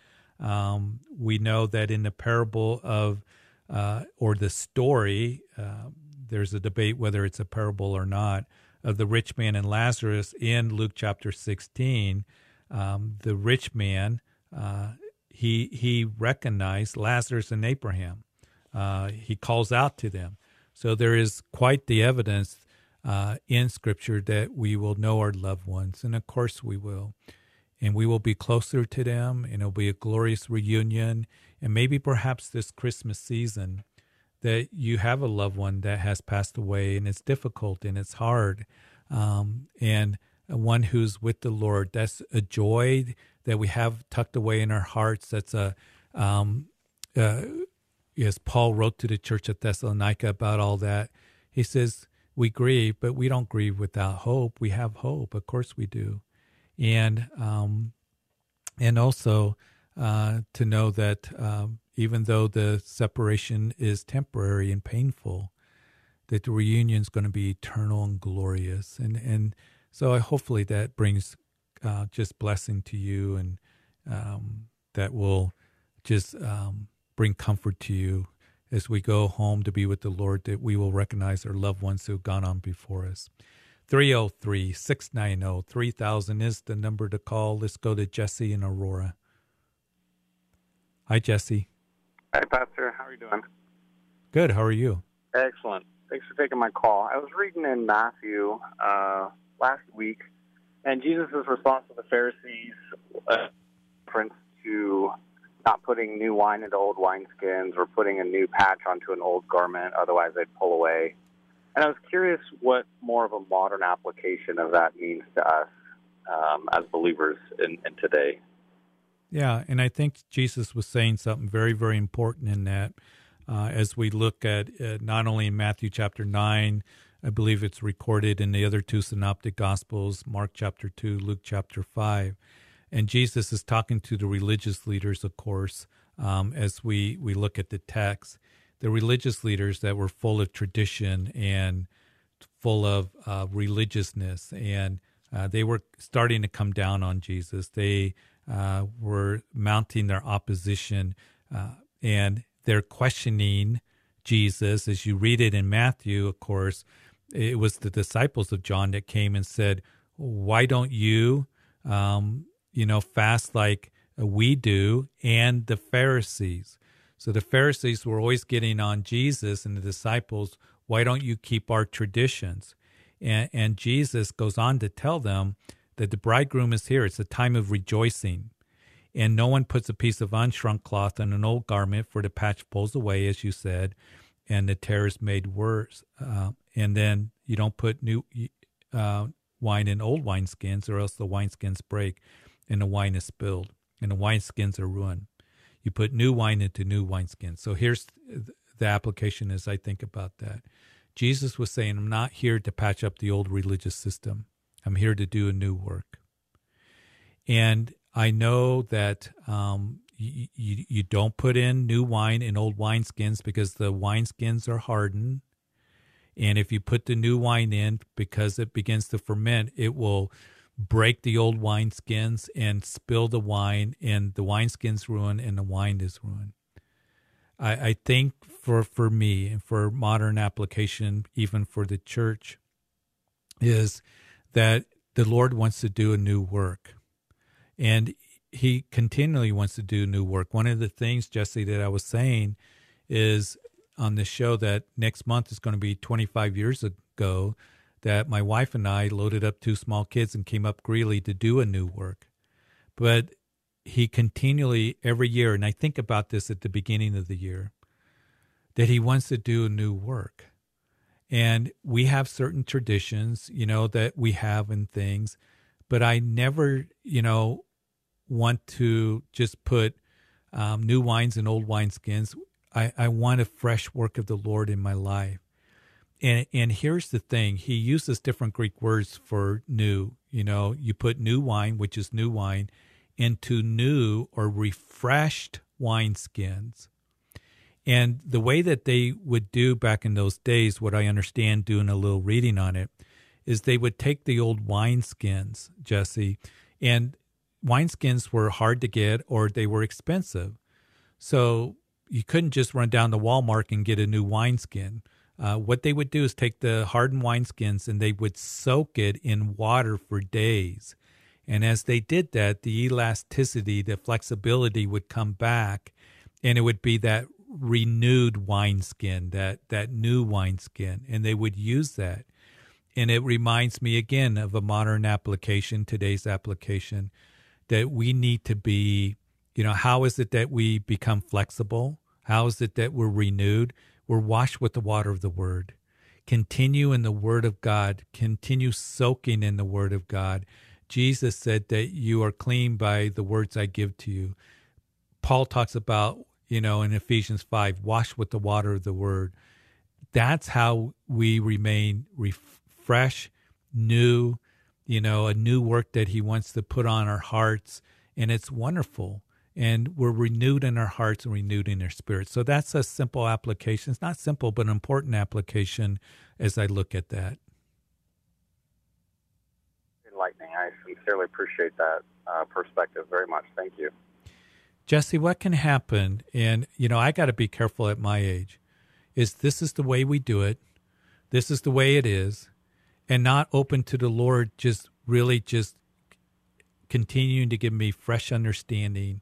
Um, we know that in the parable of, uh, or the story, uh, there's a debate whether it's a parable or not, of the rich man and Lazarus in Luke chapter sixteen. Um, the rich man, uh, he, he recognized Lazarus and Abraham. Uh, he calls out to them. So there is quite the evidence uh, in Scripture that we will know our loved ones, and of course we will. And we will be closer to them, and it'll be a glorious reunion. And maybe perhaps this Christmas season that you have a loved one that has passed away, and it's difficult and it's hard, um, and one who's with the Lord. That's a joy that we have tucked away in our hearts. That's a um, uh, as Paul wrote to the church at Thessalonica about all that, he says, we grieve, but we don't grieve without hope. We have hope. Of course we do. And um, and also uh, to know that um, even though the separation is temporary and painful, that the reunion is going to be eternal and glorious. And and so I, hopefully that brings uh, just blessing to you, and um, that will just um, bring comfort to you as we go home to be with the Lord, that we will recognize our loved ones who have gone on before us. three oh three, six nine oh, three thousand is the number to call. Let's go to Jesse in Aurora. Hi, Jesse. Hi, Pastor. How are you doing? Good. How are you? Excellent. Thanks for taking my call. I was reading in Matthew uh, last week, and Jesus' response to the Pharisees uh, reference to not putting new wine into old wineskins or putting a new patch onto an old garment, otherwise they'd pull away. And I was curious what more of a modern application of that means to us um, as believers in, in today. Yeah, and I think Jesus was saying something very, very important in that. Uh, as we look at uh, not only in Matthew chapter nine, I believe it's recorded in the other two synoptic gospels, Mark chapter two, Luke chapter five. And Jesus is talking to the religious leaders, of course, um, as we, we look at the text. The religious leaders that were full of tradition and full of uh, religiousness, and uh, they were starting to come down on Jesus. They uh, were mounting their opposition, uh, and they're questioning Jesus. As you read it in Matthew, of course, it was the disciples of John that came and said, why don't you... Um, you know, fast like we do, and the Pharisees. So the Pharisees were always getting on Jesus and the disciples, why don't you keep our traditions? And, and Jesus goes on to tell them that the bridegroom is here. It's a time of rejoicing. And no one puts a piece of unshrunk cloth on an old garment, for the patch pulls away, as you said, and the tear is made worse. Uh, and then you don't put new uh, wine in old wineskins, or else the wineskins break, and the wine is spilled, and the wineskins are ruined. You put new wine into new wineskins. So here's the application as I think about that. Jesus was saying, I'm not here to patch up the old religious system. I'm here to do a new work. And I know that um, you, you, you don't put in new wine in old wineskins because the wineskins are hardened. And if you put the new wine in, because it begins to ferment, it will break the old wineskins and spill the wine, and the wineskin's ruined, and the wine is ruined. I, I think for, for me, and for modern application, even for the church, is that the Lord wants to do a new work. And he continually wants to do new work. One of the things, Jesse, that I was saying is on this show that next month is going to be twenty-five years ago that my wife and I loaded up two small kids and came up Greeley to do a new work. But he continually, every year, and I think about this at the beginning of the year, that he wants to do a new work. And we have certain traditions, you know, that we have and things, but I never, you know, want to just put um, new wines in old wineskins. I, I want a fresh work of the Lord in my life. And and here's the thing, he uses different Greek words for new. You know, you put new wine, which is new wine, into new or refreshed wineskins. And the way that they would do back in those days, what I understand doing a little reading on it, is they would take the old wineskins, Jesse, and wineskins were hard to get or they were expensive. So you couldn't just run down to Walmart and get a new wineskin. Uh, what they would do is take the hardened wineskins and they would soak it in water for days. And as they did that, the elasticity, the flexibility would come back, and it would be that renewed wineskin, that, that new wineskin, and they would use that. And it reminds me again of a modern application, today's application, that we need to be, you know, how is it that we become flexible? How is it that we're renewed? We're washed with the water of the Word. Continue in the Word of God. Continue soaking in the Word of God. Jesus said that you are clean by the words I give to you. Paul talks about you know, in Ephesians five, washed with the water of the word. That's how we remain ref- fresh, new, you know, a new work that he wants to put on our hearts. And it's wonderful. And we're renewed in our hearts and renewed in our spirits. So that's a simple application. It's not simple, but an important application as I look at that. Enlightening. I sincerely appreciate that uh, perspective very much. Thank you. Jesse, what can happen, and, you know, I got to be careful at my age, is this is the way we do it. This is the way it is. And not open to the Lord, just really just continuing to give me fresh understanding,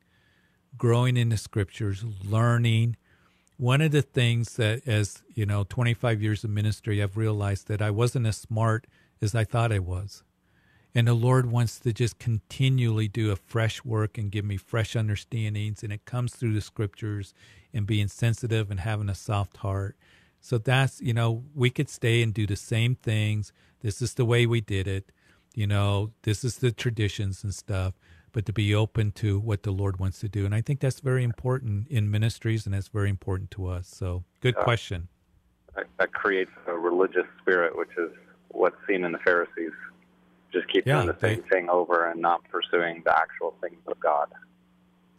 growing in the scriptures, learning. One of the things that, as, you know, twenty-five years of ministry, I've realized that I wasn't as smart as I thought I was. And the Lord wants to just continually do a fresh work and give me fresh understandings. And it comes through the scriptures and being sensitive and having a soft heart. So that's, you know, we could stay and do the same things. This is the way we did it. You know, this is the traditions and stuff, but to be open to what the Lord wants to do. And I think that's very important in ministries, and that's very important to us. So good uh, question. That creates a religious spirit, which is what's seen in the Pharisees. Just keep yeah, doing the same they, thing over and not pursuing the actual things of God.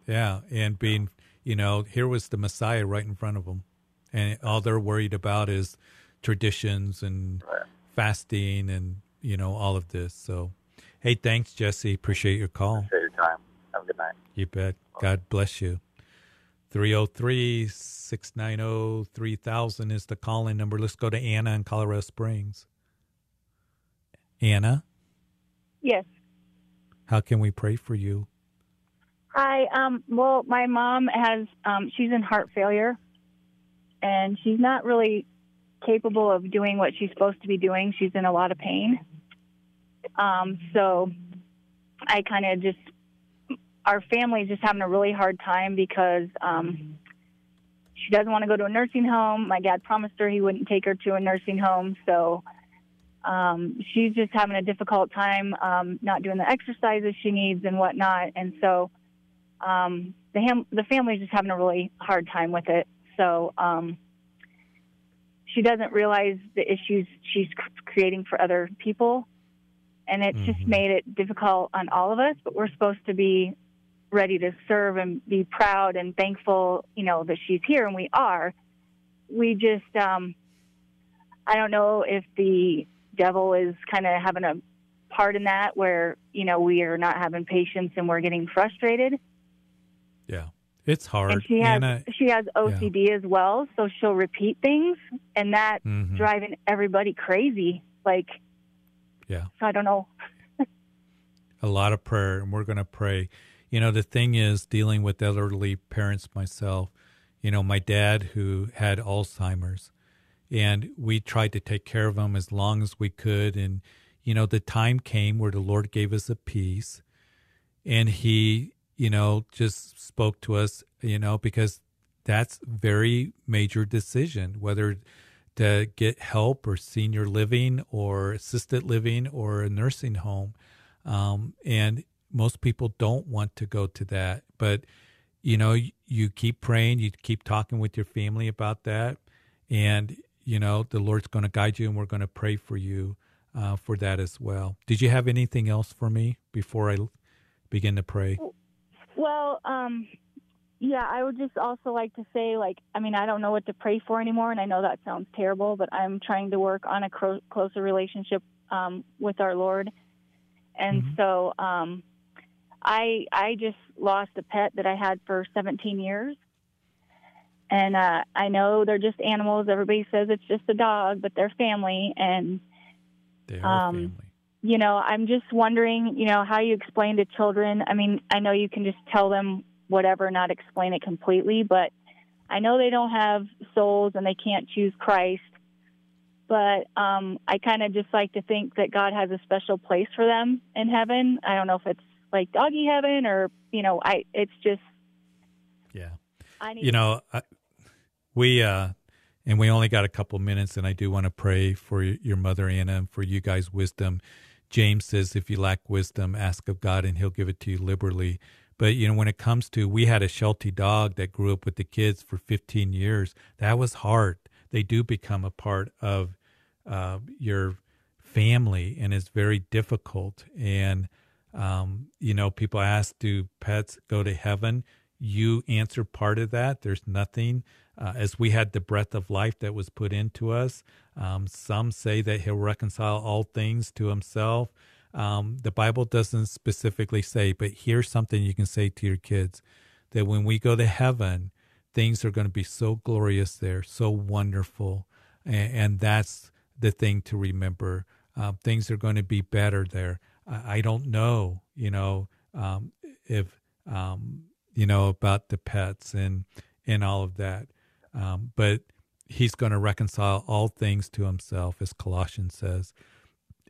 Yeah, and being, you know, here was the Messiah right in front of them. And all they're worried about is traditions and right. fasting and, you know, all of this. So, hey, thanks, Jesse. Appreciate your call. Appreciate your time. Have a good night. You bet. God bless you. three oh three, six nine oh, three thousand is the call-in number. Let's go to Anna in Colorado Springs. Anna? Yes. How can we pray for you? Hi. Um, well, my mom has, um, she's in heart failure. And she's not really capable of doing what she's supposed to be doing. She's in a lot of pain. Um, so I kind of just, our family's just having a really hard time because um, she doesn't want to go to a nursing home. My dad promised her he wouldn't take her to a nursing home. So um, she's just having a difficult time um, not doing the exercises she needs and whatnot. And so um, the, ham- the family's just having a really hard time with it. So um, she doesn't realize the issues she's creating for other people, and it's mm-hmm. just made it difficult on all of us, but we're supposed to be ready to serve and be proud and thankful, you know, that she's here, and we are. We just, um, I don't know if the devil is kind of having a part in that where, you know, we are not having patience and we're getting frustrated. Yeah. It's hard. And she has, Anna, she has O C D yeah. as well, so she'll repeat things, and that's mm-hmm. driving everybody crazy. Like, yeah, I don't know. A lot of prayer, and we're going to pray. You know, the thing is, dealing with elderly parents myself, you know, my dad who had Alzheimer's, and we tried to take care of him as long as we could. And, you know, the time came where the Lord gave us a peace, and he... you know, just spoke to us, you know, because that's very major decision, whether to get help or senior living or assisted living or a nursing home. Um, and most people don't want to go to that. But, you know, you, you keep praying, you keep talking with your family about that. And, you know, the Lord's going to guide you, and we're going to pray for you uh, for that as well. Did you have anything else for me before I begin to pray? Well, um, yeah, I would just also like to say, like, I mean, I don't know what to pray for anymore, and I know that sounds terrible, but I'm trying to work on a cro- closer relationship um, with our Lord. And mm-hmm. so um, I I just lost a pet that I had for seventeen years. And uh, I know they're just animals. Everybody says it's just a dog, but they're family. And they're um, family. You know, I'm just wondering, you know, how you explain to children. I mean, I know you can just tell them whatever, not explain it completely, but I know they don't have souls and they can't choose Christ. But um, I kind of just like to think that God has a special place for them in heaven. I don't know if it's like doggy heaven or, you know, I. It's just. Yeah. I need you know, I, we uh, and we only got a couple minutes, and I do want to pray for your mother, Anna, and for you guys' wisdom. James says, if you lack wisdom, ask of God, and he'll give it to you liberally. But, you know, when it comes to, we had a Sheltie dog that grew up with the kids for fifteen years. That was hard. They do become a part of uh, your family, and it's very difficult. And, um, you know, people ask, do pets go to heaven? You answer part of that. There's nothing. Uh, as we had the breath of life that was put into us, um, some say that he'll reconcile all things to himself. Um, the Bible doesn't specifically say, but here's something you can say to your kids, that when we go to heaven, things are going to be so glorious there, so wonderful, and, and that's the thing to remember. Uh, things are going to be better there. I, I don't know, you know, um, if um, you know about the pets and and all of that, um, but he's going to reconcile all things to himself, as Colossians says.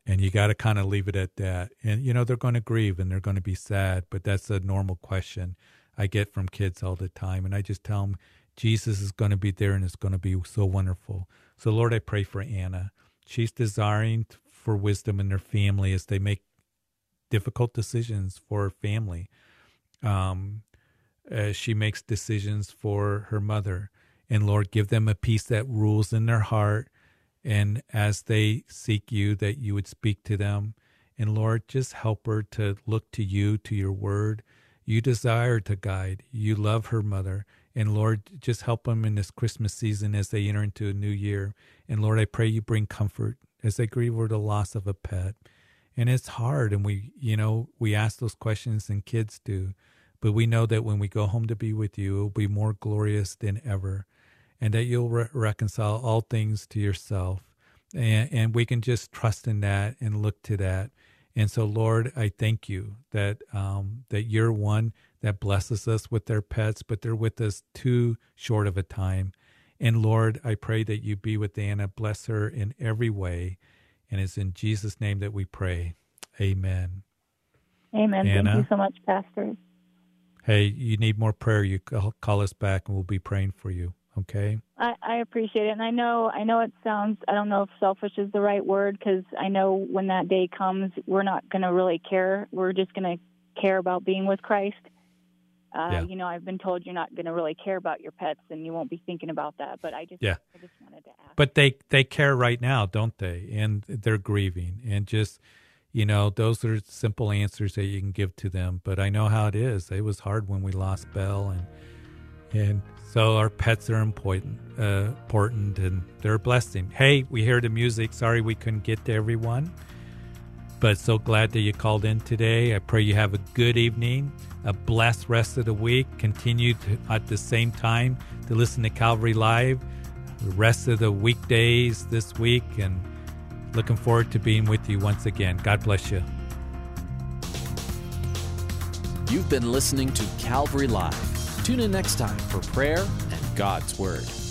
And you got to kind of leave it at that. And, you know, they're going to grieve and they're going to be sad, but that's a normal question I get from kids all the time. And I just tell them, Jesus is going to be there and it's going to be so wonderful. So, Lord, I pray for Anna. She's desiring for wisdom in their family as they make difficult decisions for her family. Um, as she makes decisions for her mother. And, Lord, give them a peace that rules in their heart. And as they seek you, that you would speak to them. And Lord, just help her to look to you, to your word. You desire to guide. You love her mother. And Lord, just help them in this Christmas season as they enter into a new year. And Lord, I pray you bring comfort as they grieve over the loss of a pet. And it's hard. And we, you know, we ask those questions and kids do. But we know that when we go home to be with you, it will be more glorious than ever. And that you'll re- reconcile all things to yourself. And, and we can just trust in that and look to that. And so, Lord, I thank you that um, that you're one that blesses us with their pets, but they're with us too short of a time. And, Lord, I pray that you be with Anna, bless her in every way. And it's in Jesus' name that we pray. Amen. Amen. Anna, thank you so much, Pastor. Hey, you need more prayer, you call, call us back and we'll be praying for you. Okay. I, I appreciate it. And I know I know it sounds, I don't know if selfish is the right word, because I know when that day comes, we're not going to really care. We're just going to care about being with Christ. Uh, yeah. You know, I've been told you're not going to really care about your pets and you won't be thinking about that. But I just, yeah. I just wanted to ask. But they, they care right now, don't they? And they're grieving. And just, you know, those are simple answers that you can give to them. But I know how it is. It was hard when we lost Belle and... And so our pets are important, uh, important, and they're a blessing. Hey, we hear the music. Sorry we couldn't get to everyone, but so glad that you called in today. I pray you have a good evening, a blessed rest of the week. Continue to, at the same time to listen to Calvary Live the rest of the weekdays this week, and looking forward to being with you once again. God bless you. You've been listening to Calvary Live. Tune in next time for prayer and God's Word.